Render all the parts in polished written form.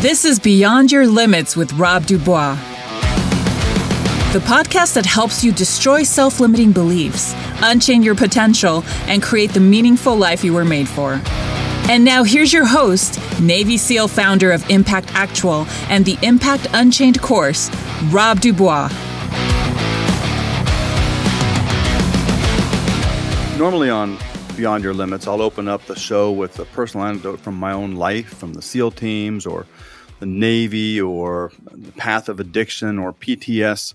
This is Beyond Your Limits with Rob Dubois, the podcast that helps you destroy self-limiting beliefs, unchain your potential, and create the meaningful life you were made for. And now here's your host, Navy SEAL founder of Impact Actual and the Impact Unchained course, Rob Dubois. Normally on Beyond Your Limits, I'll open up the show with a personal anecdote from my own life, from the SEAL teams or the Navy or the path of addiction or PTS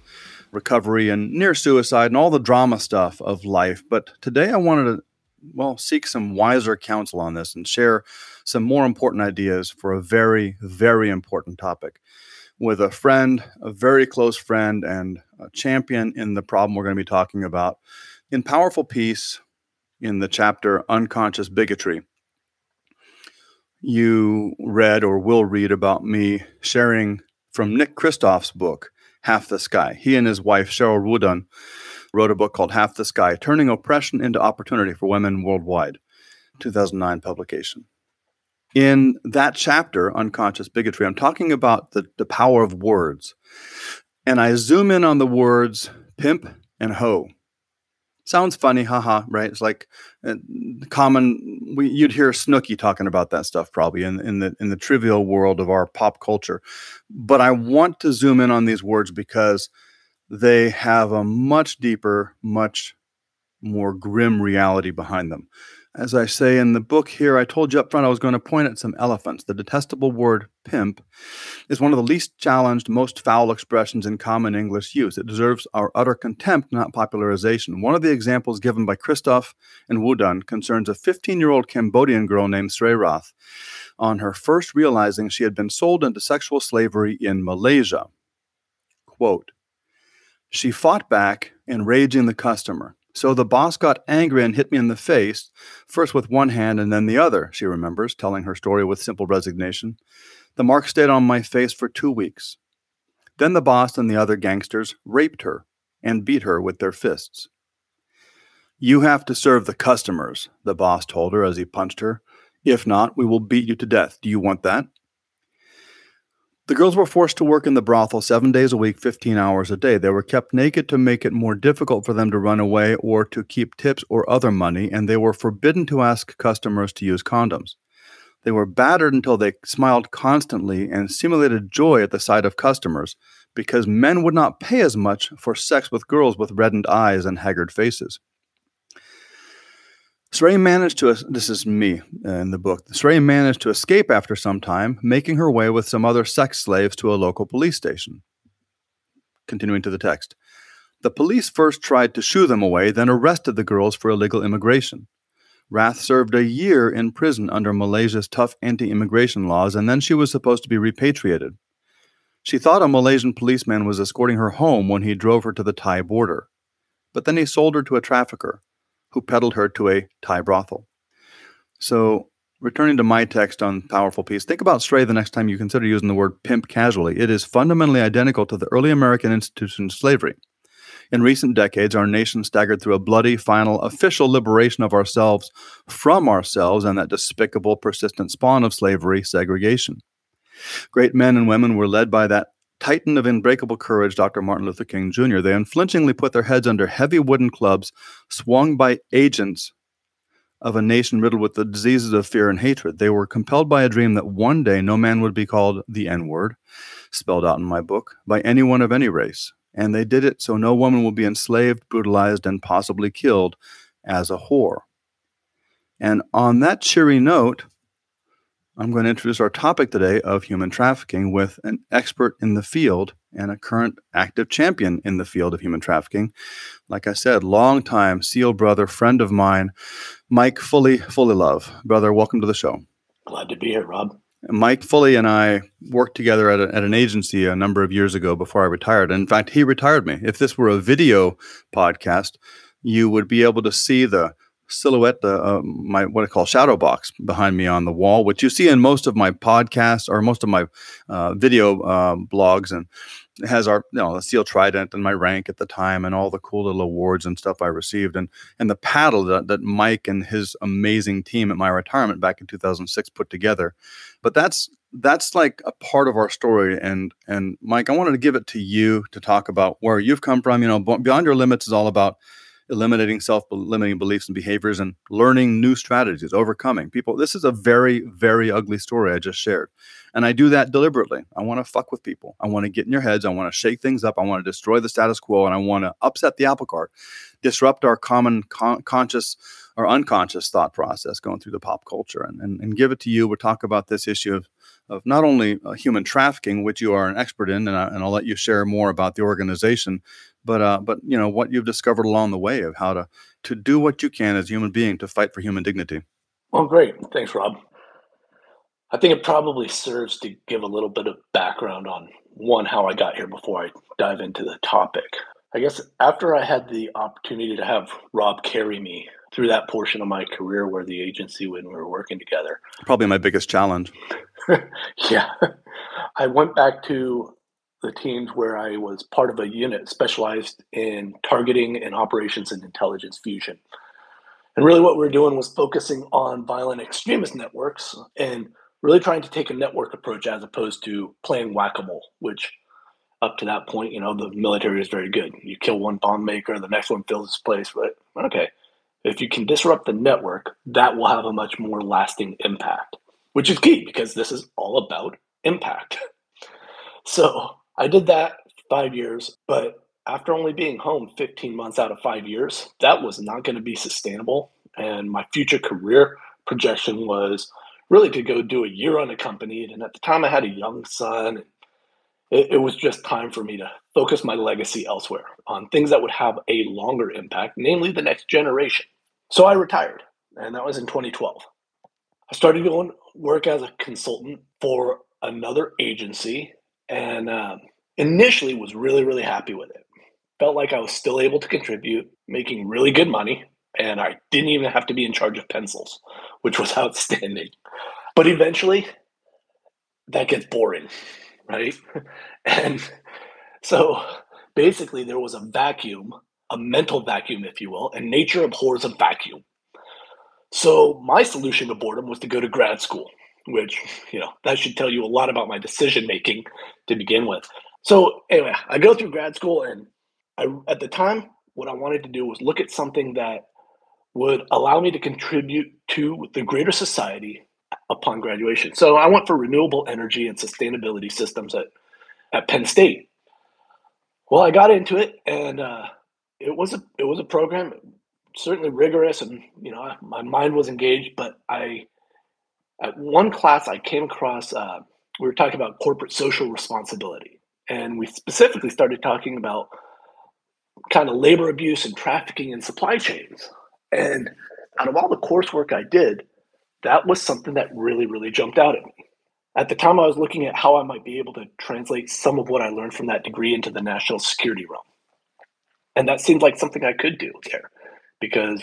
recovery and near suicide and all the drama stuff of life. But today I wanted to, seek some wiser counsel on this and share some more important ideas for a very, very important topic with a friend, a very close friend and a champion in the problem we're going to be talking about in Powerful Peace. In the chapter Unconscious Bigotry, you read or will read about me sharing from Nick Kristof's book, Half the Sky. He and his wife, Sheryl WuDunn, wrote a book called Half the Sky, Turning Oppression into Opportunity for Women Worldwide, 2009 publication. In that chapter, Unconscious Bigotry, I'm talking about the power of words. And I zoom in on the words pimp and hoe. Sounds funny, haha, right? It's like common. You'd hear Snooki talking about that stuff probably in the trivial world of our pop culture. But I want to zoom in on these words because they have a much deeper, much more grim reality behind them. As I say in the book here, I told you up front I was going to point at some elephants. The detestable word pimp is one of the least challenged, most foul expressions in common English use. It deserves our utter contempt, not popularization. One of the examples given by Kristof and WuDunn concerns a 15-year-old Cambodian girl named Srey Rath on her first realizing she had been sold into sexual slavery in Malaysia. Quote, "She fought back, enraging the customer. So the boss got angry and hit me in the face, first with one hand and then the other," she remembers, telling her story with simple resignation. "The mark stayed on my face for 2 weeks. Then the boss and the other gangsters raped her and beat her with their fists." "You have to serve the customers," the boss told her as he punched her. "If not, we will beat you to death. Do you want that?" The girls were forced to work in the brothel 7 days a week, 15 hours a day. They were kept naked to make it more difficult for them to run away or to keep tips or other money, and they were forbidden to ask customers to use condoms. They were battered until they smiled constantly and simulated joy at the sight of customers because men would not pay as much for sex with girls with reddened eyes and haggard faces. Srey managed to escape after some time, making her way with some other sex slaves to a local police station. Continuing to the text. The police first tried to shoo them away, then arrested the girls for illegal immigration. Rath served a year in prison under Malaysia's tough anti-immigration laws, and then she was supposed to be repatriated. She thought a Malaysian policeman was escorting her home when he drove her to the Thai border. But then he sold her to a trafficker, who peddled her to a Thai brothel. So, returning to my text on Powerful Peace, think about Srey the next time you consider using the word pimp casually. It is fundamentally identical to the early American institution of slavery. In recent decades, our nation staggered through a bloody, final, official liberation of ourselves from ourselves and that despicable, persistent spawn of slavery, segregation. Great men and women were led by that titan of unbreakable courage, Dr. Martin Luther King Jr. They unflinchingly put their heads under heavy wooden clubs swung by agents of a nation riddled with the diseases of fear and hatred. They were compelled by a dream that one day no man would be called the N-word, spelled out in my book, by anyone of any race. And they did it so no woman will be enslaved, brutalized, and possibly killed as a whore. And on that cheery note, I'm going to introduce our topic today of human trafficking with an expert in the field and a current active champion in the field of human trafficking. Like I said, longtime SEAL brother, friend of mine, Mike Fullilove. Brother, welcome to the show. Glad to be here, Rob. Mike Fully and I worked together at an agency a number of years ago before I retired. In fact, he retired me. If this were a video podcast, you would be able to see the silhouette, shadow box behind me on the wall, which you see in most of my podcasts or most of my video blogs, and it has our the SEAL Trident and my rank at the time and all the cool little awards and stuff I received and the paddle that Mike and his amazing team at my retirement back in 2006 put together. But that's that's like a part of our story. And Mike, I wanted to give it to you to talk about where you've come from. You know, Beyond Your Limits is all about eliminating self-limiting beliefs and behaviors and learning new strategies, overcoming people. This is a very, very ugly story I just shared. And I do that deliberately. I want to fuck with people. I want to get in your heads. I want to shake things up. I want to destroy the status quo, and I want to upset the apple cart, disrupt our common conscious or unconscious thought process going through the pop culture, and give it to you. We'll talk about this issue of not only human trafficking, which you are an expert in, and I'll let you share more about the organization, but you know, what you've discovered along the way of how to do what you can as a human being to fight for human dignity. Well, great. Thanks, Rob. I think it probably serves to give a little bit of background on, one, how I got here before I dive into the topic. I guess after I had the opportunity to have Rob carry me through that portion of my career where the agency, when we were working together. Probably my biggest challenge. Yeah. I went back to the teams where I was part of a unit specialized in targeting and operations and intelligence fusion. And really what we were doing was focusing on violent extremist networks and really trying to take a network approach as opposed to playing whack-a-mole, which up to that point, you know, the military is very good. You kill one bomb maker, the next one fills its place, right? Okay. If you can disrupt the network, that will have a much more lasting impact, which is key because this is all about impact. So I did that 5 years, but after only being home 15 months out of 5 years, that was not going to be sustainable. And my future career projection was really to go do a year unaccompanied. And at the time I had a young son. It was just time for me to focus my legacy elsewhere on things that would have a longer impact, namely the next generation. So I retired, and that was in 2012. I started going work as a consultant for another agency, and initially was really, really happy with it. Felt like I was still able to contribute, making really good money, and I didn't even have to be in charge of pencils, which was outstanding. But eventually, that gets boring. Right? And so basically there was a vacuum, a mental vacuum, if you will, and nature abhors a vacuum. So my solution to boredom was to go to grad school, which, you know, that should tell you a lot about my decision-making to begin with. So anyway, I go through grad school, and at the time, what I wanted to do was look at something that would allow me to contribute to the greater society upon graduation. So I went for renewable energy and sustainability systems at Penn State. Well, I got into it, and it was a program, certainly rigorous, and you know, my mind was engaged. But at one class I came across, we were talking about corporate social responsibility, and we specifically started talking about kind of labor abuse and trafficking and supply chains. And out of all the coursework I did, that was something that really, really jumped out at me. At the time, I was looking at how I might be able to translate some of what I learned from that degree into the national security realm. And that seemed like something I could do there, because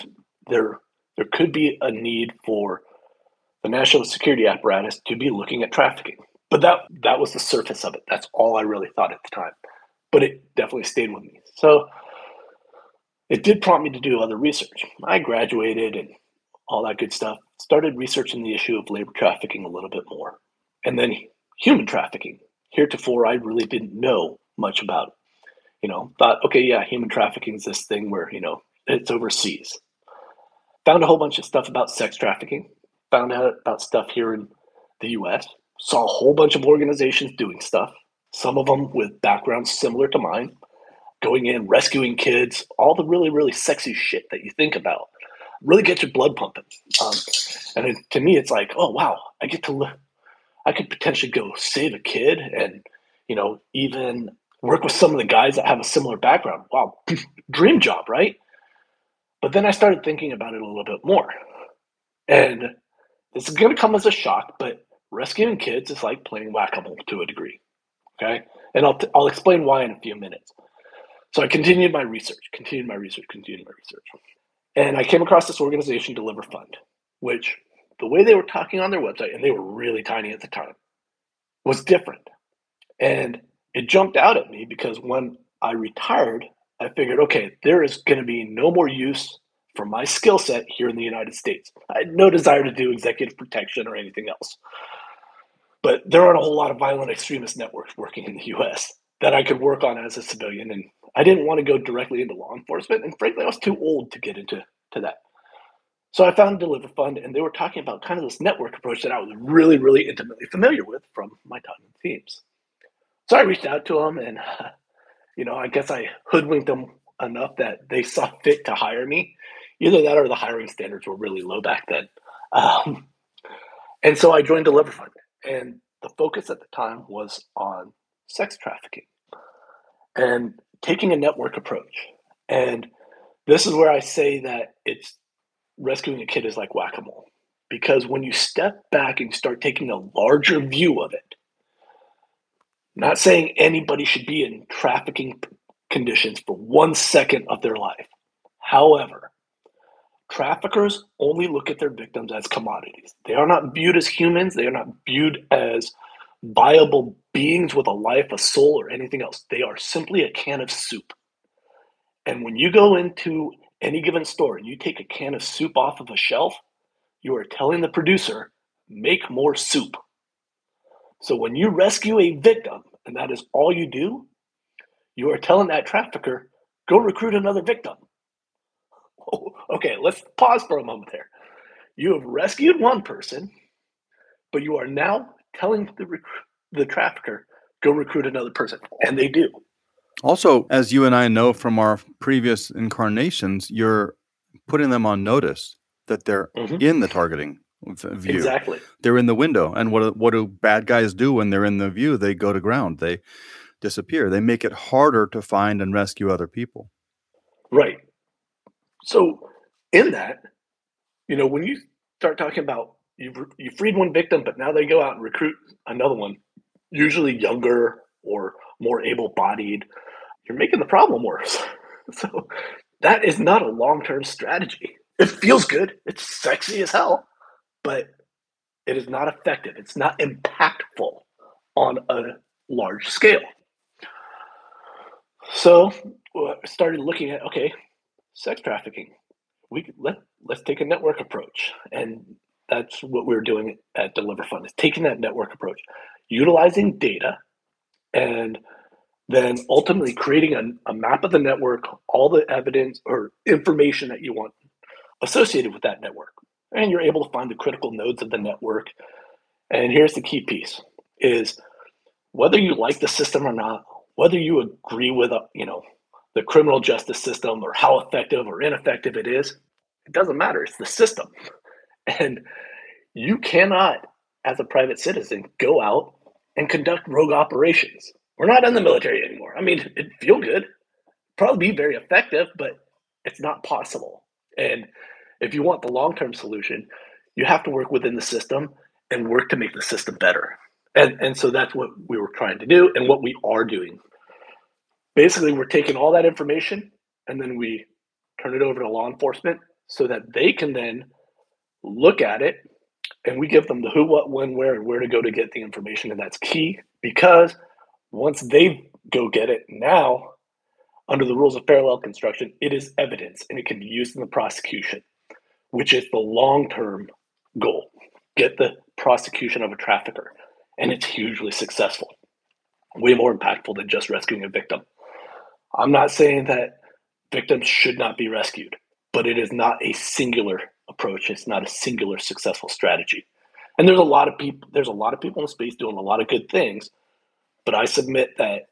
there could be a need for the national security apparatus to be looking at trafficking. But that was the surface of it. That's all I really thought at the time. But it definitely stayed with me. So it did prompt me to do other research. I graduated and all that good stuff. Started researching the issue of labor trafficking a little bit more. And then human trafficking. Heretofore, I really didn't know much about it. You know, thought, okay, yeah, human trafficking is this thing where, you know, it's overseas. Found a whole bunch of stuff about sex trafficking. Found out about stuff here in the U.S. Saw a whole bunch of organizations doing stuff. Some of them with backgrounds similar to mine. Going in, rescuing kids. All the really, really sexy shit that you think about. Really get your blood pumping. And to me, it's like, oh, wow, I could potentially go save a kid and, you know, even work with some of the guys that have a similar background. Wow, dream job, right? But then I started thinking about it a little bit more. And this is going to come as a shock, but rescuing kids is like playing whack-a-mole to a degree, okay? And I'll explain why in a few minutes. So I continued my research, And I came across this organization, DeliverFund, which the way they were talking on their website, and they were really tiny at the time, was different. And it jumped out at me because when I retired, I figured, okay, there is going to be no more use for my skill set here in the United States. I had no desire to do executive protection or anything else. But there aren't a whole lot of violent extremist networks working in the U.S. that I could work on as a civilian. And I didn't want to go directly into law enforcement. And frankly, I was too old to get into that. So I found DeliverFund, and they were talking about kind of this network approach that I was really, really intimately familiar with from my time in teams. So I reached out to them, and I guess I hoodwinked them enough that they saw fit to hire me. Either that or the hiring standards were really low back then. And so I joined DeliverFund, and the focus at the time was on sex trafficking and taking a network approach. And this is where I say that it's rescuing a kid is like whack-a-mole, because when you step back and start taking a larger view of it, not saying anybody should be in trafficking conditions for 1 second of their life. However, traffickers only look at their victims as commodities. They are not viewed as humans. They are not viewed as viable beings with a life, a soul, or anything else. They are simply a can of soup. And when you go into any given store and you take a can of soup off of a shelf, you are telling the producer, make more soup. So when you rescue a victim, and that is all you do, you are telling that trafficker, go recruit another victim. Okay, let's pause for a moment there. You have rescued one person, but you are now telling the trafficker, go recruit another person. And they do. Also, as you and I know from our previous incarnations, you're putting them on notice that they're in the targeting view. Exactly. They're in the window. And what do bad guys do when they're in the view? They go to ground. They disappear. They make it harder to find and rescue other people. Right. So in that, when you start talking about you freed one victim, but now they go out and recruit another one, usually younger or more able-bodied, you're making the problem worse. So that is not a long-term strategy. It feels good. It's sexy as hell, but it is not effective. It's not impactful on a large scale. So I started looking at, sex trafficking. Let's take a network approach. And that's what we're doing at DeliverFund, is taking that network approach, utilizing data, and then ultimately creating a map of the network, all the evidence or information that you want associated with that network. And you're able to find the critical nodes of the network. And here's the key piece, is whether you like the system or not, whether you agree with the criminal justice system or how effective or ineffective it is, it doesn't matter. It's the system. And you cannot, as a private citizen, go out and conduct rogue operations. We're not in the military anymore. I mean, it'd feel good, probably be very effective, but it's not possible. And if you want the long-term solution, you have to work within the system and work to make the system better. And so that's what we were trying to do and what we are doing. Basically, we're taking all that information and then we turn it over to law enforcement so that they can then look at it, and we give them the who, what, when, where, and where to go to get the information. And that's key, because once they go get it, now under the rules of parallel construction, it is evidence and it can be used in the prosecution, which is the long-term goal. Get the prosecution of a trafficker, and it's hugely successful, way more impactful than just rescuing a victim. I'm not saying that victims should not be rescued, but it is not a singular approach. It's not a singular successful strategy. And there's a lot of people in the space doing a lot of good things, but I submit that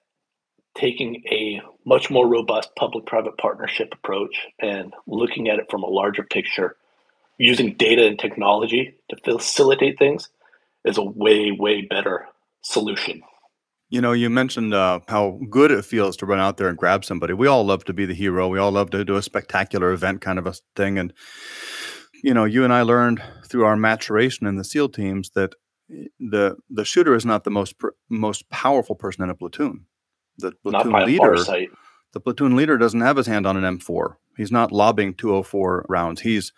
taking a much more robust public-private partnership approach and looking at it from a larger picture, using data and technology to facilitate things, is a way, way better solution. You mentioned how good it feels to run out there and grab somebody. We all love to be the hero. We all love to do a spectacular event kind of a thing. And, you and I learned through our maturation in the SEAL teams that the shooter is not the most powerful person in a platoon. The platoon leader doesn't have his hand on an M4. He's not lobbing 204 rounds. He's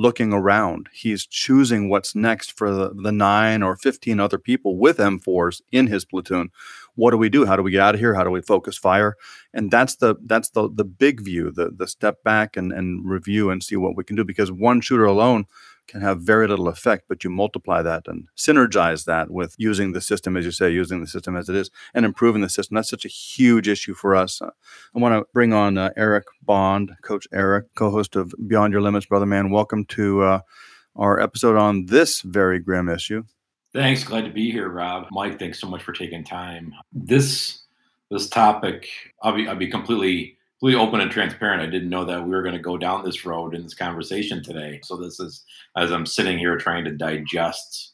looking around. He's choosing what's next for the 9 or 15 other people with M4s in his platoon. What do we do? How do we get out of here? How do we focus fire? And that's the big view, the step back and review and see what we can do, because one shooter alone can have very little effect, but you multiply that and synergize that with using the system, as you say, using the system as it is, and improving the system. That's such a huge issue for us. I want to bring on Eric Bond, Coach Eric, co-host of Beyond Your Limits, Brother Man. Welcome to our episode on this very grim issue. Thanks. Glad to be here, Rob. Mike, thanks so much for taking time. This topic, I'll be completely open and transparent. I didn't know that we were going to go down this road in this conversation today. So this is, as I'm sitting here trying to digest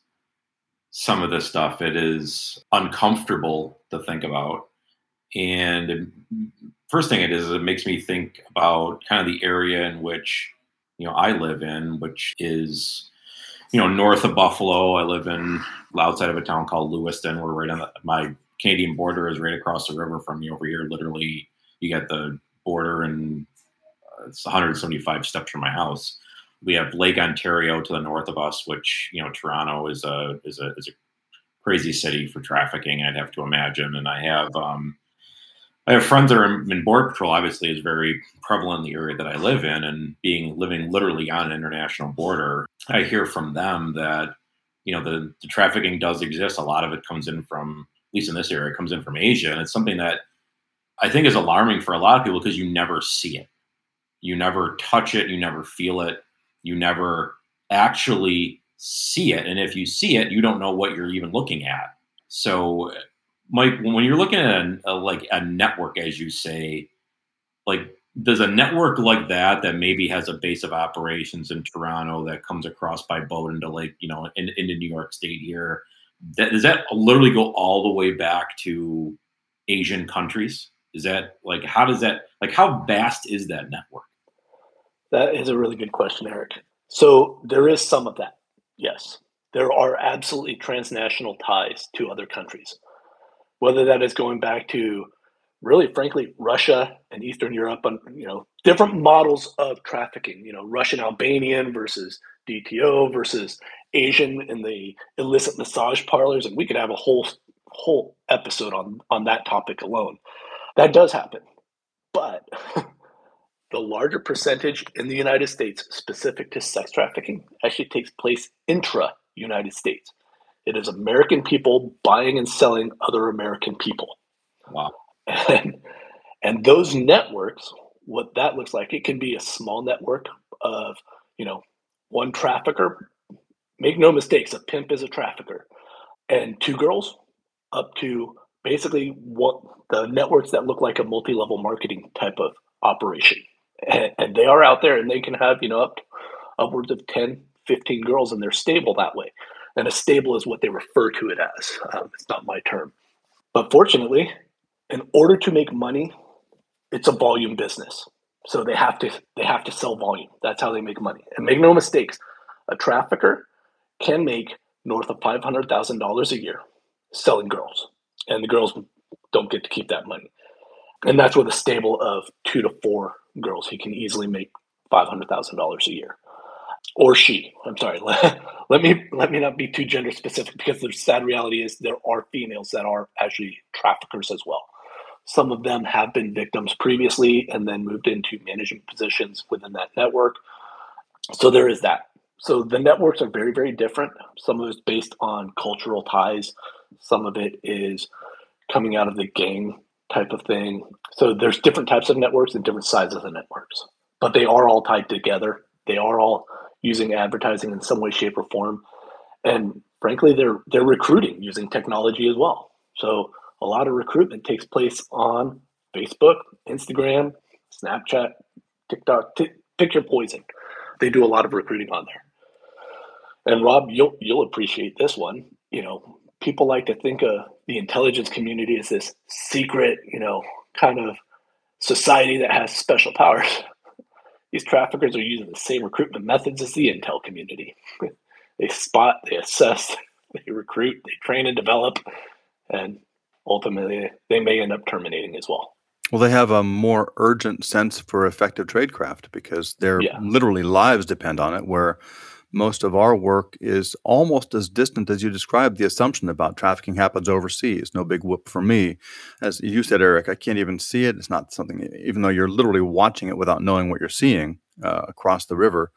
some of this stuff, it is uncomfortable to think about. And first thing it is, it makes me think about kind of the area in which, you know, I live in, which is, you know, north of Buffalo. I live in outside of a town called Lewiston. We're right on my Canadian border is right across the river from me over here. Literally, you got the border and it's 175 steps from my house. We have Lake Ontario to the north of us, which, you know, Toronto is a crazy city for trafficking, I'd have to imagine. And I have friends that are in Border Patrol. Obviously, is very prevalent in the area that I live in, and living literally on an international border, I hear from them that, you know, the trafficking does exist. A lot of it comes in from, at least in this area, it comes in from Asia, and it's something that I think is alarming for a lot of people because you never see it, you never touch it, you never feel it, you never actually see it, and if you see it, you don't know what you're even looking at. So, Mike, when you're looking at a network, as you say, like, does a network like that maybe has a base of operations in Toronto that comes across by boat into into New York State here, does that literally go all the way back to Asian countries? Is that like, how vast is that network? That is a really good question, Eric. So there is some of that. Yes, there are absolutely transnational ties to other countries. Whether that is going back to, really, frankly, Russia and Eastern Europe, and, you know, different models of trafficking, you know, Russian Albanian versus DTO versus Asian in the illicit massage parlors. And we could have a whole episode on that topic alone. That does happen. But the larger percentage in the United States specific to sex trafficking actually takes place intra-United States. It is American people buying and selling other American people. Wow. And those networks, what that looks like, it can be a small network of, you know, one trafficker. Make no mistakes, a pimp is a trafficker. And two girls up to basically what the networks that look like a multi-level marketing type of operation. And they are out there, and they can have, you know, upwards of 10, 15 girls in their stable that way. And a stable is what they refer to it as. It's not my term. But fortunately, in order to make money, it's a volume business. So they have to sell volume. That's how they make money. And make no mistakes, a trafficker can make north of $500,000 a year selling girls. And the girls don't get to keep that money. And that's with a stable of 2 to 4 girls. He can easily make $500,000 a year. Or she. I'm sorry. Let me not be too gender specific, because the sad reality is there are females that are actually traffickers as well. Some of them have been victims previously and then moved into management positions within that network. So there is that. So the networks are very, very different. Some of it's based on cultural ties. Some of it is coming out of the gang type of thing. So there's different types of networks and different sizes of networks, but they are all tied together. They are all using advertising in some way, shape, or form. And frankly, they're recruiting using technology as well. So a lot of recruitment takes place on Facebook, Instagram, Snapchat, TikTok, pick your poison. They do a lot of recruiting on there. And Rob, you'll appreciate this one. You know, people like to think of the intelligence community as this secret, you know, kind of society that has special powers. These traffickers are using the same recruitment methods as the intel community. They spot, they assess, they recruit, they train and develop, and ultimately they may end up terminating as well. Well, they have a more urgent sense for effective tradecraft because their literally lives depend on it, where most of our work is almost as distant as you described. The assumption about trafficking happens overseas. No big whoop for me. As you said, Eric, I can't even see it. It's not something, even though you're literally watching it without knowing what you're seeing across the river.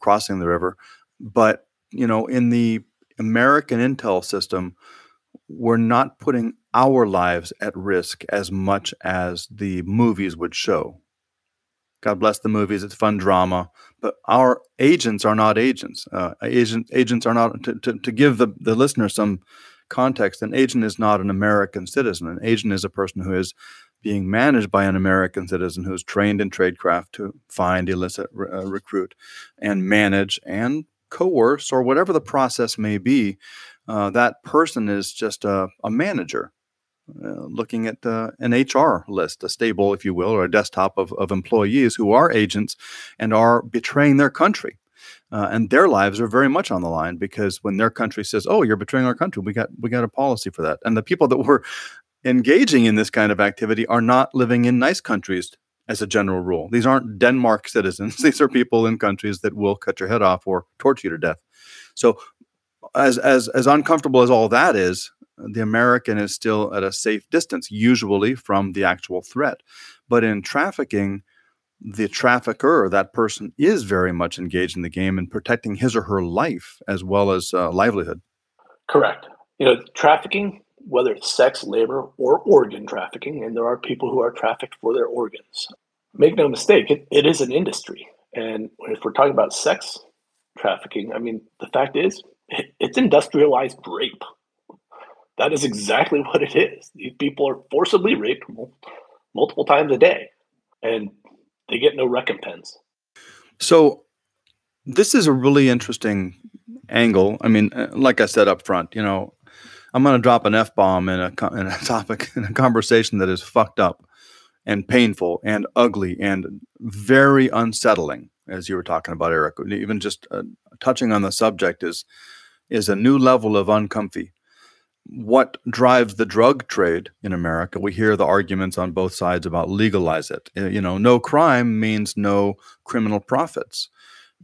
crossing the river. But, you know, in the American intel system, we're not putting our lives at risk as much as the movies would show. God bless the movies. It's fun drama. But our agents are not agents. Agents are not, to give the listener some context, an agent is not an American citizen. An agent is a person who is being managed by an American citizen who is trained in tradecraft to find, elicit, recruit, and manage, and coerce, or whatever the process may be. That person is just a manager. Looking at an HR list, a stable, if you will, or a desktop of employees who are agents and are betraying their country. And their lives are very much on the line, because when their country says, oh, you're betraying our country, we got a policy for that. And the people that were engaging in this kind of activity are not living in nice countries as a general rule. These aren't Denmark citizens. These are people in countries that will cut your head off or torture you to death. So as uncomfortable as all that is, the American is still at a safe distance, usually, from the actual threat. But in trafficking, the trafficker, that person, is very much engaged in the game and protecting his or her life as well as livelihood. Correct. You know, trafficking, whether it's sex, labor, or organ trafficking, and there are people who are trafficked for their organs. Make no mistake, it is an industry. And if we're talking about sex trafficking, I mean, the fact is, it's industrialized rape. That is exactly what it is. These people are forcibly raped multiple times a day, and they get no recompense. So this is a really interesting angle. I mean, like I said up front, you know, I'm going to drop an F-bomb in a topic, in a conversation that is fucked up and painful and ugly and very unsettling, as you were talking about, Eric. Even just touching on the subject is a new level of uncomfy. What drives the drug trade in America? We hear the arguments on both sides about legalize it. You know, no crime means no criminal profits.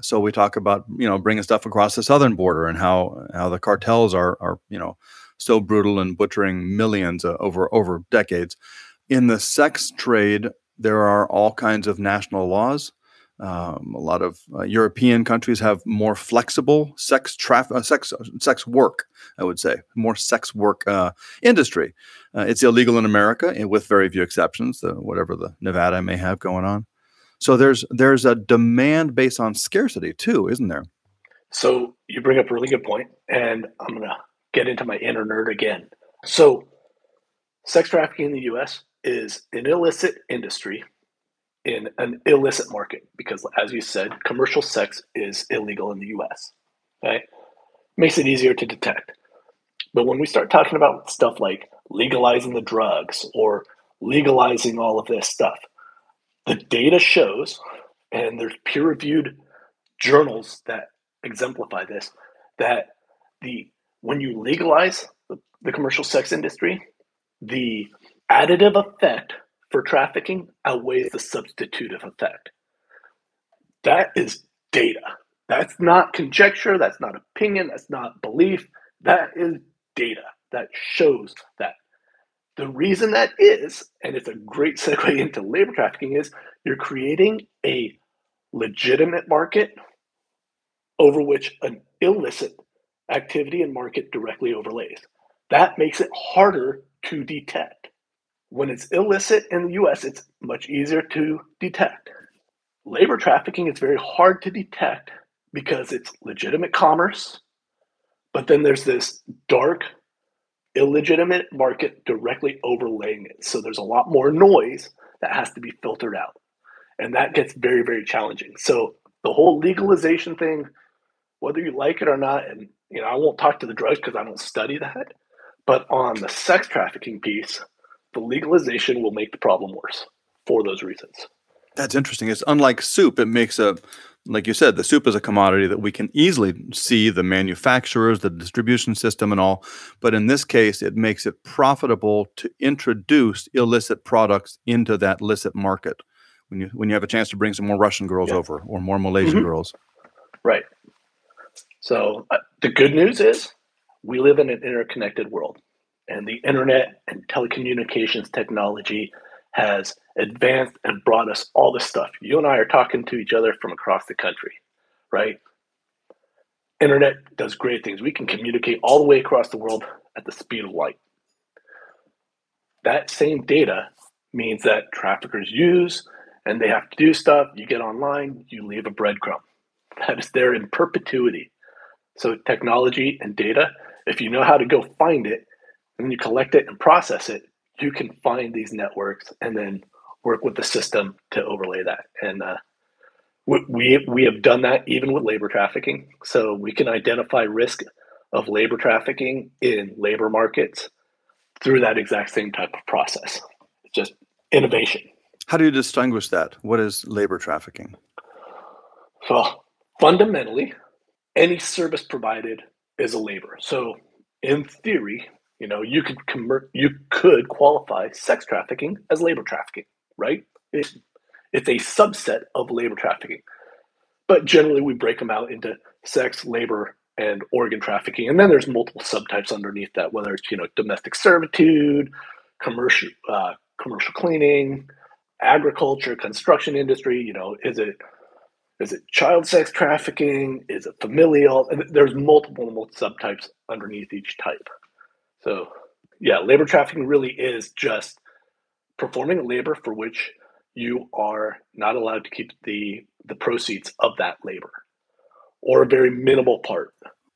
So we talk about, you know, bringing stuff across the southern border and how the cartels are you know, so brutal and butchering millions over decades. In the sex trade, there are all kinds of national laws. A lot of European countries have more flexible sex work, I would say, more sex work industry. It's illegal in America, with very few exceptions, whatever the Nevada may have going on. So there's a demand based on scarcity too, isn't there? So you bring up a really good point, and I'm going to get into my inner nerd again. So sex trafficking in the U.S. is an illicit industry in an illicit market, because as you said, commercial sex is illegal in the US, right? Makes it easier to detect. But when we start talking about stuff like legalizing the drugs or legalizing all of this stuff, the data shows, and there's peer-reviewed journals that exemplify this, that when you legalize the commercial sex industry, the additive effect for trafficking outweighs the substitutive effect. That is data. That's not conjecture. That's not opinion. That's not belief. That is data that shows that. The reason that is, and it's a great segue into labor trafficking, is you're creating a legitimate market over which an illicit activity and market directly overlays. That makes it harder to detect. When it's illicit in the U.S., it's much easier to detect. Labor trafficking is very hard to detect because it's legitimate commerce, but then there's this dark, illegitimate market directly overlaying it. So there's a lot more noise that has to be filtered out, and that gets very, very challenging. So the whole legalization thing, whether you like it or not, and you know, I won't talk to the drugs because I don't study that, but on the sex trafficking piece, the legalization will make the problem worse for those reasons. That's interesting. It's unlike soup. It makes like you said, the soup is a commodity that we can easily see the manufacturers, the distribution system and all. But in this case, it makes it profitable to introduce illicit products into that licit market. When you have a chance to bring some more Russian girls over or more Malaysian girls. Right. So the good news is we live in an interconnected world. And the internet and telecommunications technology has advanced and brought us all this stuff. You and I are talking to each other from across the country. right? Internet does great things. We can communicate all the way across the world at the speed of light. That same data means that traffickers use, and they have to do stuff. You get online, you leave a breadcrumb. That is there in perpetuity. So technology and data, if you know how to go find it, and you collect it and process it, you can find these networks and then work with the system to overlay that. And we have done that even with labor trafficking. So we can identify risk of labor trafficking in labor markets through that exact same type of process. It's just innovation. How do you distinguish that? What is labor trafficking? Well, fundamentally, any service provided is a labor. So in theory, you know, you could qualify sex trafficking as labor trafficking, right? It's a subset of labor trafficking. But generally, we break them out into sex, labor, and organ trafficking. And then there's multiple subtypes underneath that, whether it's, you know, domestic servitude, commercial cleaning, agriculture, construction industry. You know, is it child sex trafficking? Is it familial? And there's multiple subtypes underneath each type. So, yeah, labor trafficking really is just performing labor for which you are not allowed to keep the proceeds of that labor, or a very minimal part.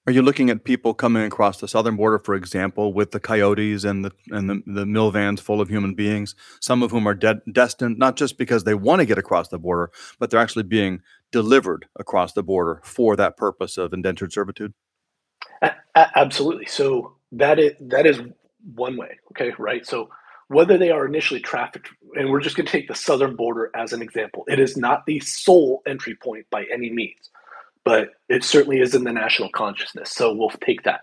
Are you looking at people coming across the southern border, for example, with the coyotes and the mill vans full of human beings, some of whom are destined, not just because they want to get across the border, but they're actually being delivered across the border for that purpose of indentured servitude? Absolutely. So that is one way, okay, right? So whether they are initially trafficked, and we're just going to take the southern border as an example, it is not the sole entry point by any means, but it certainly is in the national consciousness. So we'll take that.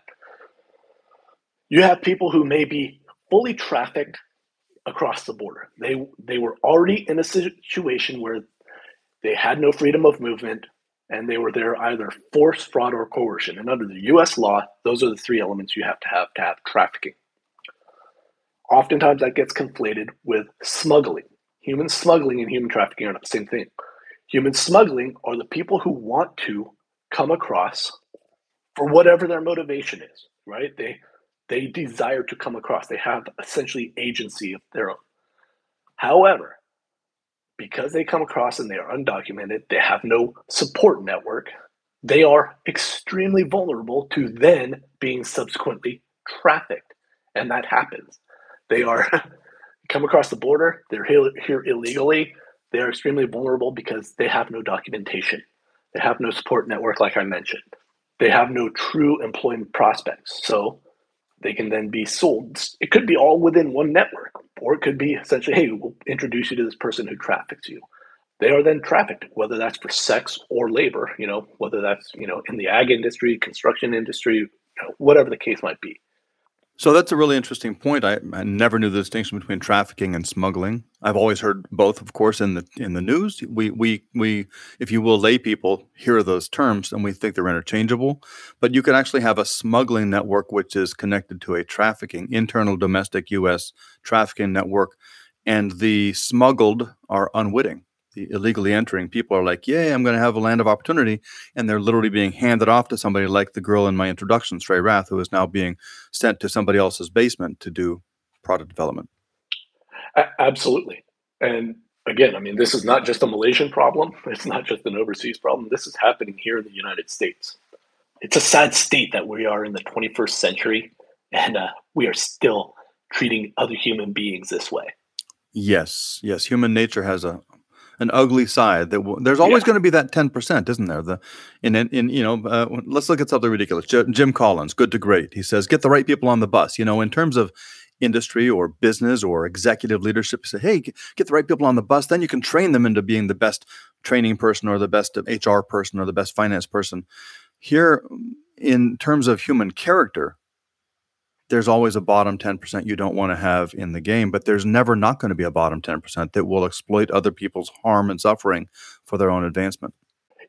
You have people who may be fully trafficked across the border. They were already in a situation where they had no freedom of movement, and they were there either force, fraud, or coercion. And under the U.S. law, those are the three elements you have to have trafficking. Oftentimes that gets conflated with smuggling. Human smuggling and human trafficking are not the same thing. Human smuggling are the people who want to come across for whatever their motivation is, right? They desire to come across. They have essentially agency of their own. However, because they come across and they are undocumented, they have no support network, they are extremely vulnerable to then being subsequently trafficked, and that happens. They are come across the border, they're here illegally, they are extremely vulnerable because they have no documentation. They have no support network, like I mentioned. They have no true employment prospects. So they can then be sold. It could be all within one network, or it could be essentially, hey, we'll introduce you to this person who traffics you. They are then trafficked, whether that's for sex or labor, you know, whether that's, you know, in the ag industry, construction industry, you know, whatever the case might be. So that's a really interesting point. I never knew the distinction between trafficking and smuggling. I've always heard both, of course, in the news. We if you will, lay people hear those terms and we think they're interchangeable. But you can actually have a smuggling network which is connected to a trafficking, internal domestic U.S. trafficking network, and the smuggled are unwitting. The illegally entering people are like, yay, I'm going to have a land of opportunity. And they're literally being handed off to somebody like the girl in my introduction, Srey Rath, who is now being sent to somebody else's basement to do product development. Absolutely. And again, I mean, this is not just a Malaysian problem. It's not just an overseas problem. This is happening here in the United States. It's a sad state that we are in the 21st century, and we are still treating other human beings this way. Yes. Human nature has an ugly side. There's always going to be that 10%, isn't there? Let's look at something ridiculous. Jim Collins, Good to Great. He says, get the right people on the bus. You know, in terms of industry or business or executive leadership, say, hey, get the right people on the bus. Then you can train them into being the best training person or the best HR person or the best finance person. Here, in terms of human character, there's always a bottom 10% you don't want to have in the game, but there's never not going to be a bottom 10% that will exploit other people's harm and suffering for their own advancement.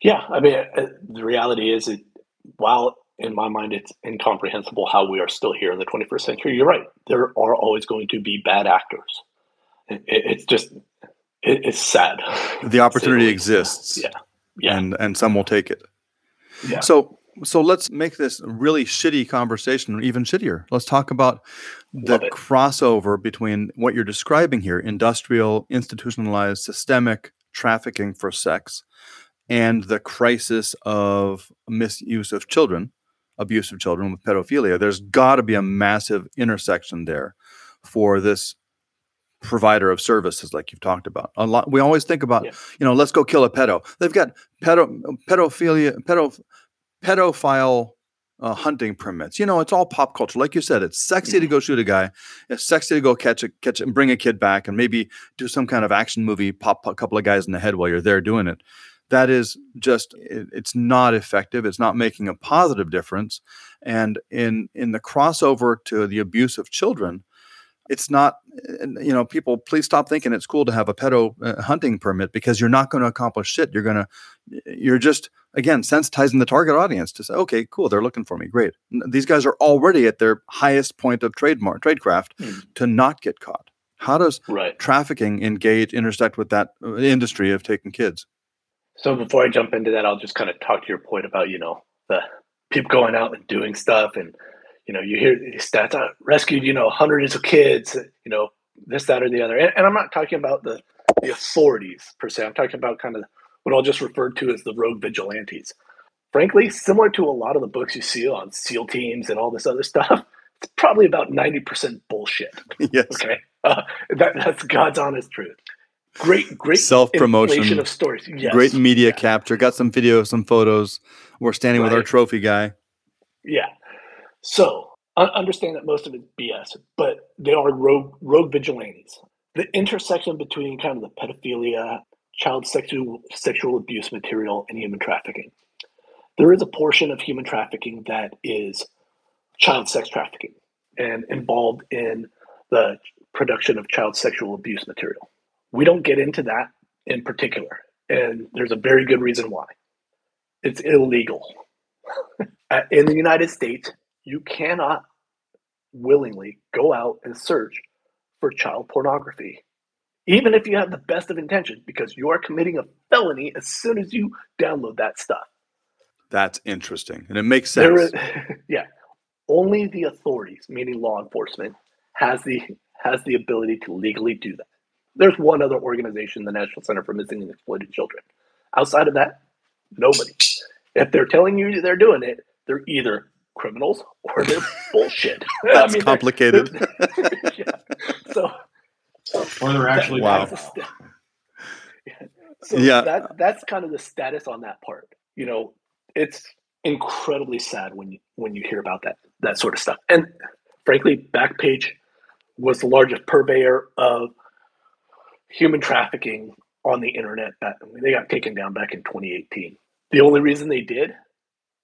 Yeah, I mean, the reality is, while in my mind it's incomprehensible how we are still here in the 21st century, you're right. There are always going to be bad actors. It's sad. The opportunity exists, yeah. And some will take it. Yeah. So let's make this really shitty conversation even shittier. Let's talk about the crossover between what you're describing here, industrial, institutionalized, systemic trafficking for sex, and the crisis of misuse of children, abuse of children with pedophilia. There's got to be a massive intersection there for this provider of services like you've talked about. A lot. We always think about, let's go kill a pedo. They've got pedophile hunting permits. It's all pop culture. Like you said, it's sexy to go shoot a guy. It's sexy to go catch and bring a kid back and maybe do some kind of action movie, pop a couple of guys in the head while you're there doing it. That is just, it's not effective. It's not making a positive difference. And in the crossover to the abuse of children, it's not, people, please stop thinking it's cool to have a pedo hunting permit, because you're not going to accomplish shit. You're just, again, sensitizing the target audience to say, okay, cool, they're looking for me. Great. These guys are already at their highest point of tradecraft to not get caught. How does trafficking intersect with that industry of taking kids? So before I jump into that, I'll just kind of talk to your point about, the people going out and doing stuff, and you hear these stats, rescued, hundreds of kids, this, that, or the other. And I'm not talking about the authorities per se. I'm talking about kind of what I'll just refer to as the rogue vigilantes. Frankly, similar to a lot of the books you see on SEAL teams and all this other stuff, it's probably about 90% bullshit. Yes. Okay. That's God's honest truth. Great self-promotion of stories. Yes. Great media capture. Got some video, some photos. We're standing with our trophy guy. Yeah. So I understand that most of it's BS, but they are rogue vigilantes. The intersection between kind of the pedophilia, child sexual abuse material, and human trafficking. There is a portion of human trafficking that is child sex trafficking and involved in the production of child sexual abuse material. We don't get into that in particular, and there's a very good reason why. It's illegal. In the United States, you cannot willingly go out and search for child pornography, even if you have the best of intentions, because you are committing a felony as soon as you download that stuff. That's interesting, and it makes sense. Only the authorities, meaning law enforcement, has the ability to legally do that. There's one other organization, the National Center for Missing and Exploited Children. Outside of that, nobody. If they're telling you they're doing it, they're either criminals or they're bullshit. That's complicated. Or they're actually that's kind of the status on that part. It's incredibly sad when you hear about that sort of stuff. And frankly, Backpage was the largest purveyor of human trafficking on the internet. They got taken down back in 2018. The only reason they did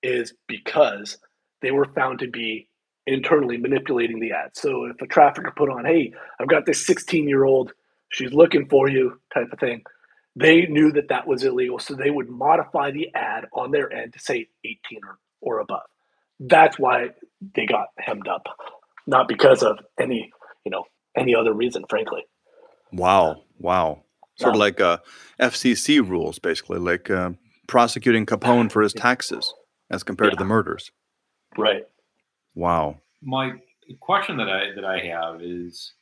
is because they were found to be internally manipulating the ads. So if a trafficker put on, hey, I've got this 16-year-old, she's looking for you type of thing, they knew that was illegal. So they would modify the ad on their end to say 18 or above. That's why they got hemmed up, not because of any other reason, frankly. Wow. Sort of like FCC rules, basically, like prosecuting Capone for his taxes as compared to the murders. Right. Wow. My question that I have is,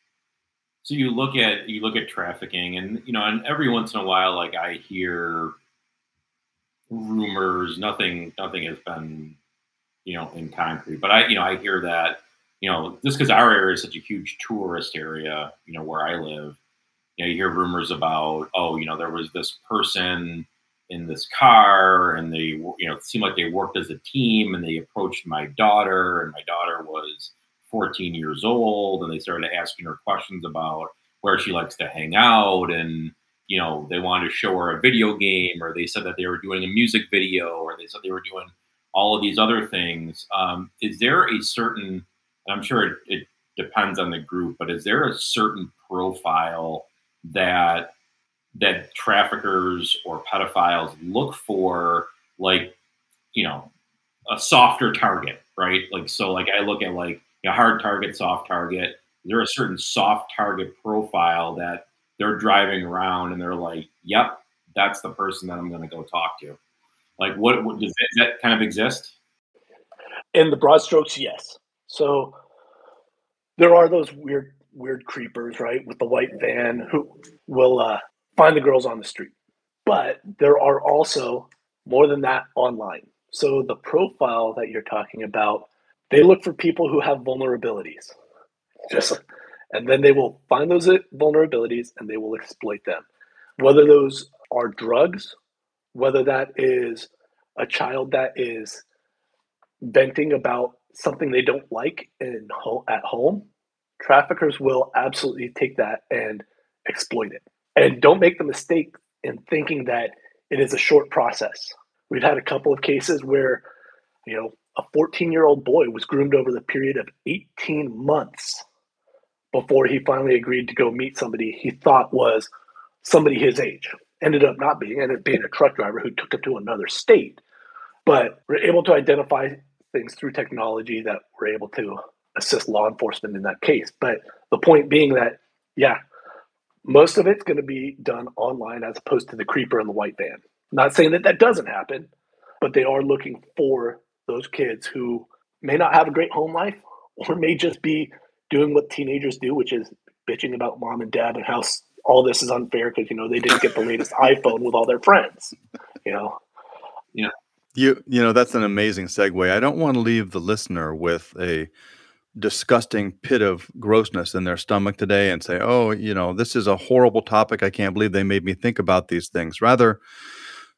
so you look at trafficking, and and every once in a while, like, I hear rumors. Nothing has been in concrete, but I hear that just because our area is such a huge tourist area, where I live. You hear rumors about, there was this person in this car, and they, it seemed like they worked as a team, and they approached my daughter, and my daughter was 14 years old, and they started asking her questions about where she likes to hang out, and, they wanted to show her a video game, or they said that they were doing a music video, or they said they were doing all of these other things. Is there a certain, and I'm sure it depends on the group, but is there a certain profile that traffickers or pedophiles look for, like, a softer target, right? Like, so, like, I look at, like, hard target, soft target. Is there a certain soft target profile that they're driving around and they're like, yep, that's the person that I'm going to go talk to? Like, what does that kind of exist? In the broad strokes, yes. So there are those weird creepers, right, with the white van who will find the girls on the street. But there are also more than that online. So the profile that you're talking about, they look for people who have vulnerabilities. And then they will find those vulnerabilities and they will exploit them. Whether those are drugs, whether that is a child that is venting about something they don't like at home, traffickers will absolutely take that and exploit it. And don't make the mistake in thinking that it is a short process. We've had a couple of cases where, you know, a 14-year-old boy was groomed over the period of 18 months before he finally agreed to go meet somebody he thought was somebody his age. Ended up not being, ended up being a truck driver who took him to another state. But we're able to identify things through technology that we're able to assist law enforcement in that case. But the point being that, yeah, most of it's going to be done online as opposed to the creeper and the white van. Not saying that that doesn't happen, but they are looking for those kids who may not have a great home life or may just be doing what teenagers do, which is bitching about mom and dad and how all this is unfair because, you know, they didn't get the latest iPhone with all their friends, you know? Yeah. You know, that's an amazing segue. I don't want to leave the listener with a disgusting pit of grossness in their stomach today and say, oh, you know, this is a horrible topic. I can't believe they made me think about these things. Rather,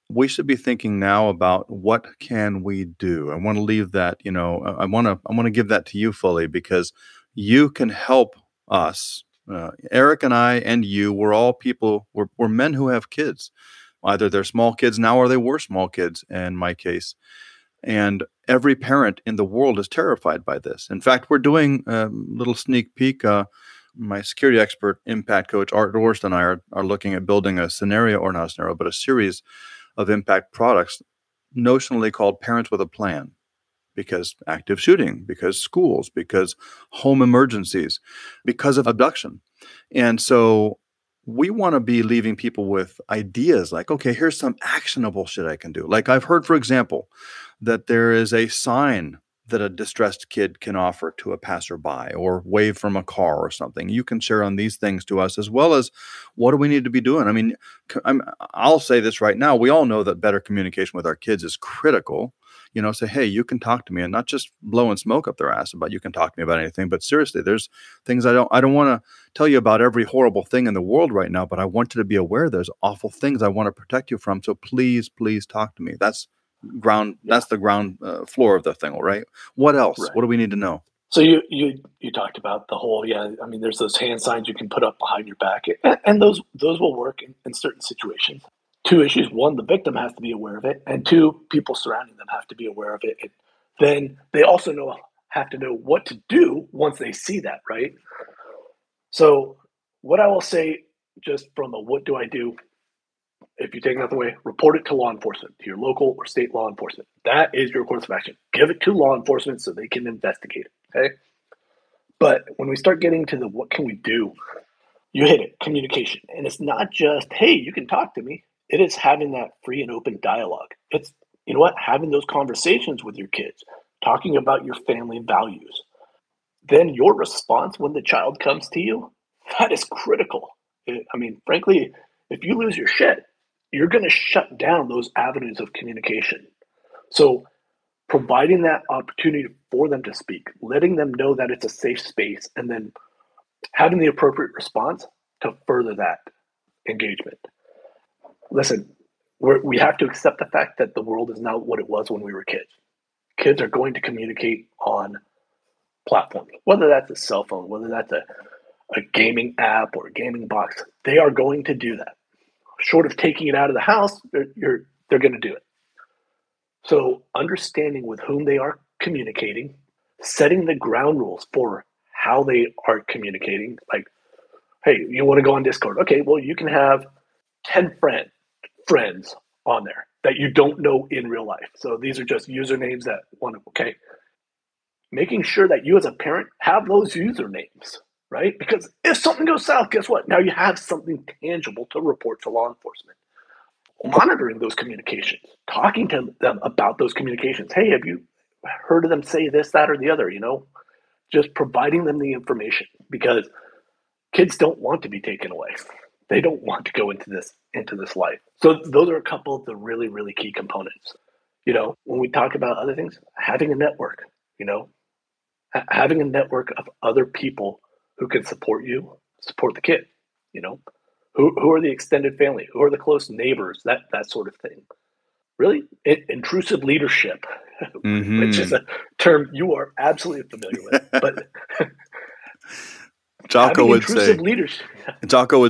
we should be thinking now about what can we do? I want to leave that, you know, I want to give that to you fully because you can help us. Eric and I and you, we're all people, we're men who have kids. Either they're small kids now or they were small kids in my case. And every parent in the world is terrified by this. In fact, we're doing a little sneak peek. My security expert, impact coach, Art Dorst, and I are looking at building a scenario, or not a scenario, but a series of impact products notionally called Parents with a Plan, because active shooting, because schools, because home emergencies, because of abduction. And so we want to be leaving people with ideas like, okay, here's some actionable shit I can do. Like I've heard, for example, that there is a sign that a distressed kid can offer to a passerby or wave from a car or something. You can share on these things to us as well as what do we need to be doing? I mean, I'll say this right now. We all know that better communication with our kids is critical. You know, say, hey, you can talk to me and not just blowing smoke up their ass about you can talk to me about anything. But seriously, there's things I don't want to tell you about every horrible thing in the world right now. But I want you to be aware there's awful things I want to protect you from. So please talk to me. That's the ground floor of the thing, right? What else? Right. What do we need to know? So you talked about the whole, I mean, there's those hand signs you can put up behind your back. And those will work in certain situations. Two issues. One, the victim has to be aware of it. And two, people surrounding them have to be aware of it. And then they also have to know what to do once they see that, right? So what I will say just from a what do I do, if you take that away, report it to law enforcement, to your local or state law enforcement. That is your course of action. Give it to law enforcement so they can investigate it, okay? But when we start getting to the what can we do, you hit it, communication. And it's not just, hey, you can talk to me. It is having that free and open dialogue. It's, you know what, having those conversations with your kids, talking about your family values. Then your response when the child comes to you, that is critical. I mean, frankly, if you lose your shit, you're going to shut down those avenues of communication. So providing that opportunity for them to speak, letting them know that it's a safe space, and then having the appropriate response to further that engagement. Listen, we have to accept the fact that the world is not what it was when we were kids. Kids are going to communicate on platforms, whether that's a cell phone, whether that's a gaming app or a gaming box. They are going to do that. Short of taking it out of the house, they're going to do it. So understanding with whom they are communicating, setting the ground rules for how they are communicating. Like, hey, you want to go on Discord? Okay, well, you can have 10 friends on there that you don't know in real life. So these are just usernames that okay. Making sure that you as a parent have those usernames, right? Because if something goes south, guess what? Now you have something tangible to report to law enforcement. monitoring those communications, talking to them about those communications. Hey, have you heard of them say this, that, or the other? You know, just providing them the information, because kids don't want to be taken away. They don't want to go into this life. So those are a couple of the really, really key components. You know, when we talk about other things, having a network, you know, having a network of other people who can support you, support the kid, you know, who are the extended family, who are the close neighbors, that sort of thing. Really, intrusive leadership, mm-hmm. which is a term you are absolutely familiar with, but Jocko would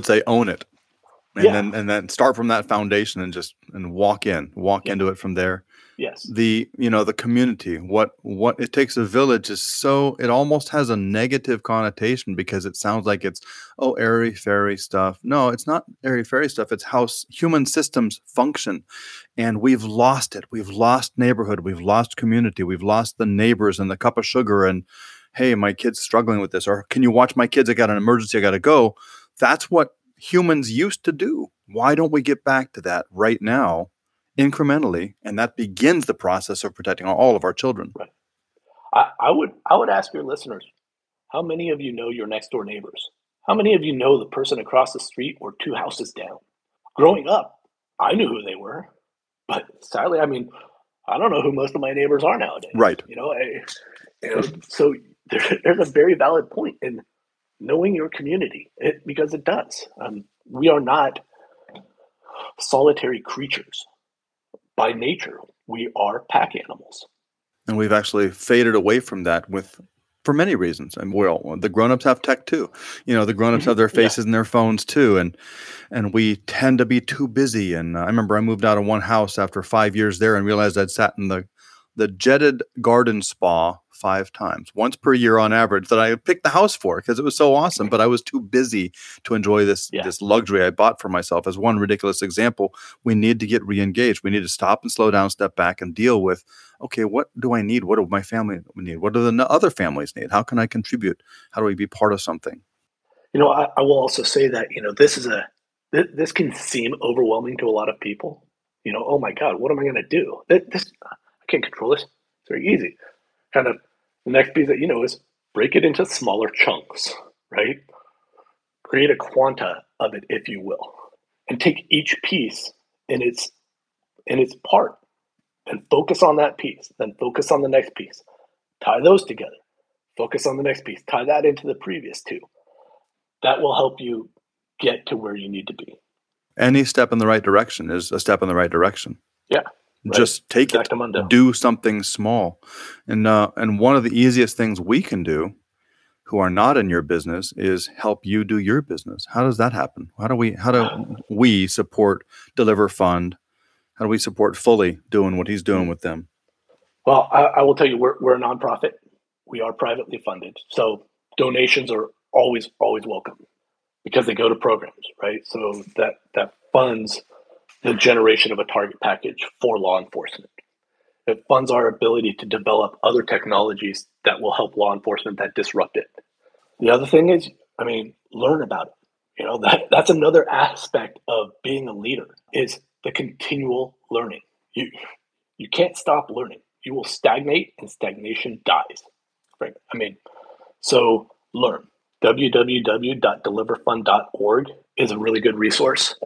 say, own it. And then start from that foundation and walk into it from there. Yes. The community, what it takes a village is so, it almost has a negative connotation because it sounds like it's, oh, airy-fairy stuff. No, it's not airy-fairy stuff. It's how human systems function. And we've lost it. We've lost neighborhood. We've lost community. We've lost the neighbors and the cup of sugar and, hey, my kid's struggling with this. Or can you watch my kids? I got an emergency. I got to go. That's what humans used to do. Why don't we get back to that right now, incrementally? And that begins the process of protecting all of our children. Right. I would ask your listeners, how many of you know your next door neighbors? How many of you know the person across the street or two houses down? Growing up, I knew who they were, but sadly, I mean, I don't know who most of my neighbors are nowadays. Right. So there's a very valid point in knowing your community, because it does. We are not solitary creatures. By nature, we are pack animals. And we've actually faded away from that for many reasons. And the grown-ups have tech too. You know, the grown-ups have their faces and their phones too. And we tend to be too busy. And I remember I moved out of one house after 5 years there and realized I'd sat in the jetted garden spa 5 times, once per year on average, that I picked the house for because it was so awesome, but I was too busy to enjoy this luxury I bought for myself. As one ridiculous example, we need to get re-engaged. We need to stop and slow down, step back and deal with, okay, what do I need? What do my family need? What do the other families need? How can I contribute? How do we be part of something? You know, I will also say that, you know, this can seem overwhelming to a lot of people. You know, oh my God, what am I going to do? This, I can't control this. It's very easy. Kind of the next piece that you know is break it into smaller chunks, right? Create a quanta of it, if you will, and take each piece in its part and focus on that piece, then focus on the next piece, tie those together, focus on the next piece, tie that into the previous two. That will help you get to where you need to be. Any step in the right direction is a step in the right direction. Yeah. Right. Just take it, do something small. And one of the easiest things we can do who are not in your business is help you do your business. How does that happen? How do we support DeliverFund? How do we support Fully doing what he's doing with them? Well, I will tell you, we're a nonprofit. We are privately funded. So donations are always welcome because they go to programs, right? So that funds the generation of a target package for law enforcement. It funds our ability to develop other technologies that will help law enforcement that disrupt it. The other thing is, I mean, learn about it. You know, that's another aspect of being a leader is the continual learning. You can't stop learning. You will stagnate and stagnation dies. Right? I mean, so learn. www.deliverfund.org is a really good resource.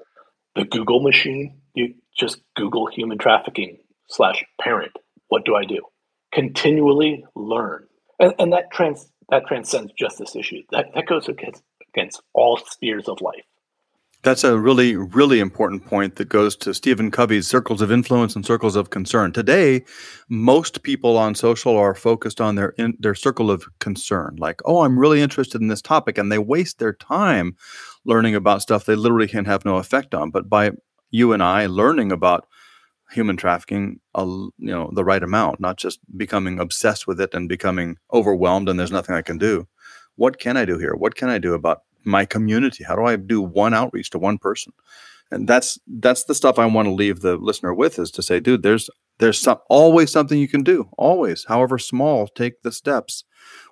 The Google machine, you just Google human trafficking /parent. What do I do? Continually learn. And that transcends just this issue. That goes against all spheres of life. That's a really, really important point that goes to Stephen Covey's circles of influence and circles of concern. Today, most people on social are focused on their circle of concern. Like, oh, I'm really interested in this topic, and they waste their time learning about stuff they literally can have no effect on. But by you and I learning about human trafficking, you know, the right amount, not just becoming obsessed with it and becoming overwhelmed and there's nothing I can do. What can I do here? What can I do about my community? How do I do one outreach to one person? And that's the stuff I want to leave the listener with, is to say, dude, there's always something you can do. Always, however small, take the steps.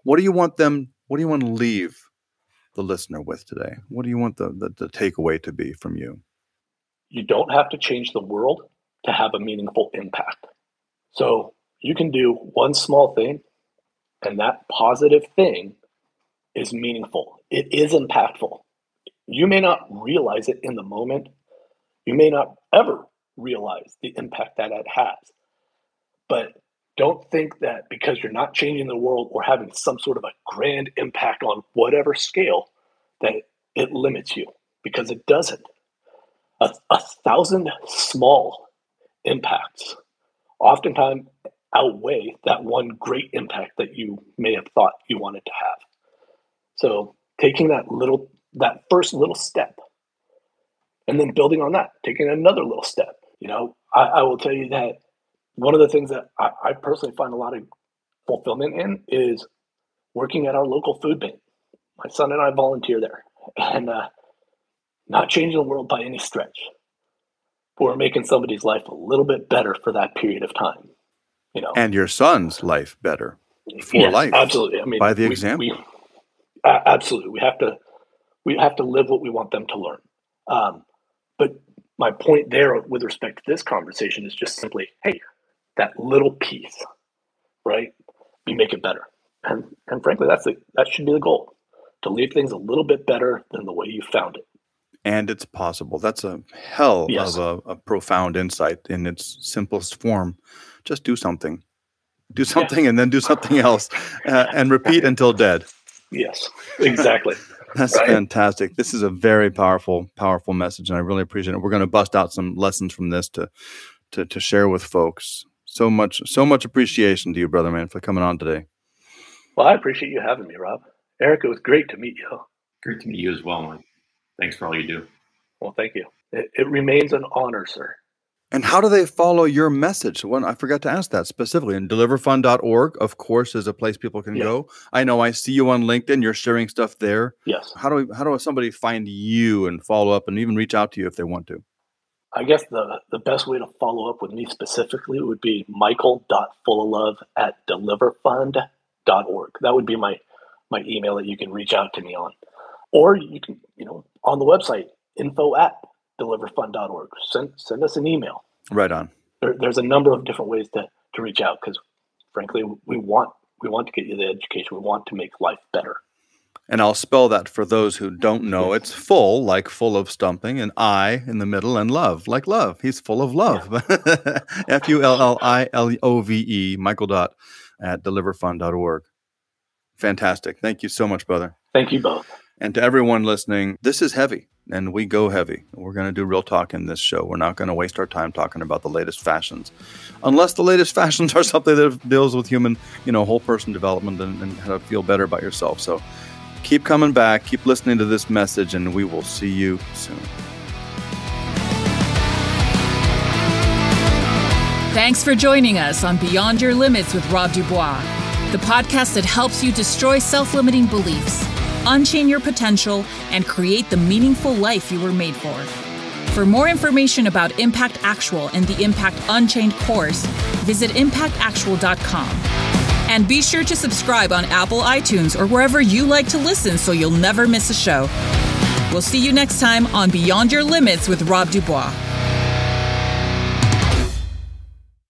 What do you want to leave the listener with today? What do you want the takeaway to be from you? You don't have to change the world to have a meaningful impact. So you can do one small thing, and that positive thing is meaningful. It is impactful. You may not realize it in the moment. You may not ever realize the impact that it has. But don't think that because you're not changing the world or having some sort of a grand impact on whatever scale that it limits you, because it doesn't. A 1,000 small impacts oftentimes outweigh that one great impact that you may have thought you wanted to have. So taking that first little step and then building on that, taking another little step. You know, I will tell you that one of the things that I personally find a lot of fulfillment in is working at our local food bank. My son and I volunteer there, and not changing the world by any stretch, but we're making somebody's life a little bit better for that period of time. You know, and your son's life better for life. Absolutely. I mean, by the example. Absolutely. We have to live what we want them to learn. But my point there with respect to this conversation is just simply, hey, that little piece, right? We make it better. And frankly, that should be the goal, to leave things a little bit better than the way you found it. And it's possible. That's a hell of a profound insight in its simplest form. Just do something. Do something and then do something else and repeat until dead. Yes, exactly. That's right? Fantastic. This is a very powerful, powerful message, and I really appreciate it. We're going to bust out some lessons from this to share with folks. So much appreciation to you, brother man, for coming on today. Well, I appreciate you having me, Rob. Eric, it was great to meet you. Great to meet you as well, man. Thanks for all you do. Well, thank you. It remains an honor, sir. And how do they follow your message? Well, I forgot to ask that specifically. And deliverfund.org, of course, is a place people can go. I know I see you on LinkedIn. You're sharing stuff there. Yes. How do somebody find you and follow up and even reach out to you if they want to? I guess the best way to follow up with me specifically would be michael.fullilove@deliverfund.org. That would be my email that you can reach out to me on. Or you can, on the website, info@deliverfund.org. Send us an email. Right on. There's a number of different ways to reach out because, frankly, we want to get you the education. We want to make life better. And I'll spell that for those who don't know. It's full, like full of something, and I in the middle, and love, like love. He's full of love. Yeah. FULLILOVE, michael.@deliverfund.org. Fantastic. Thank you so much, brother. Thank you both. And to everyone listening, this is heavy, and we go heavy. We're going to do real talk in this show. We're not going to waste our time talking about the latest fashions, unless the latest fashions are something that deals with human, whole person development and how to feel better about yourself. So keep coming back, keep listening to this message, and we will see you soon. Thanks for joining us on Beyond Your Limits with Rob Dubois, the podcast that helps you destroy self-limiting beliefs, unchain your potential, and create the meaningful life you were made for. For more information about Impact Actual and the Impact Unchained course, visit impactactual.com. And be sure to subscribe on Apple iTunes or wherever you like to listen so you'll never miss a show. We'll see you next time on Beyond Your Limits with Rob Dubois.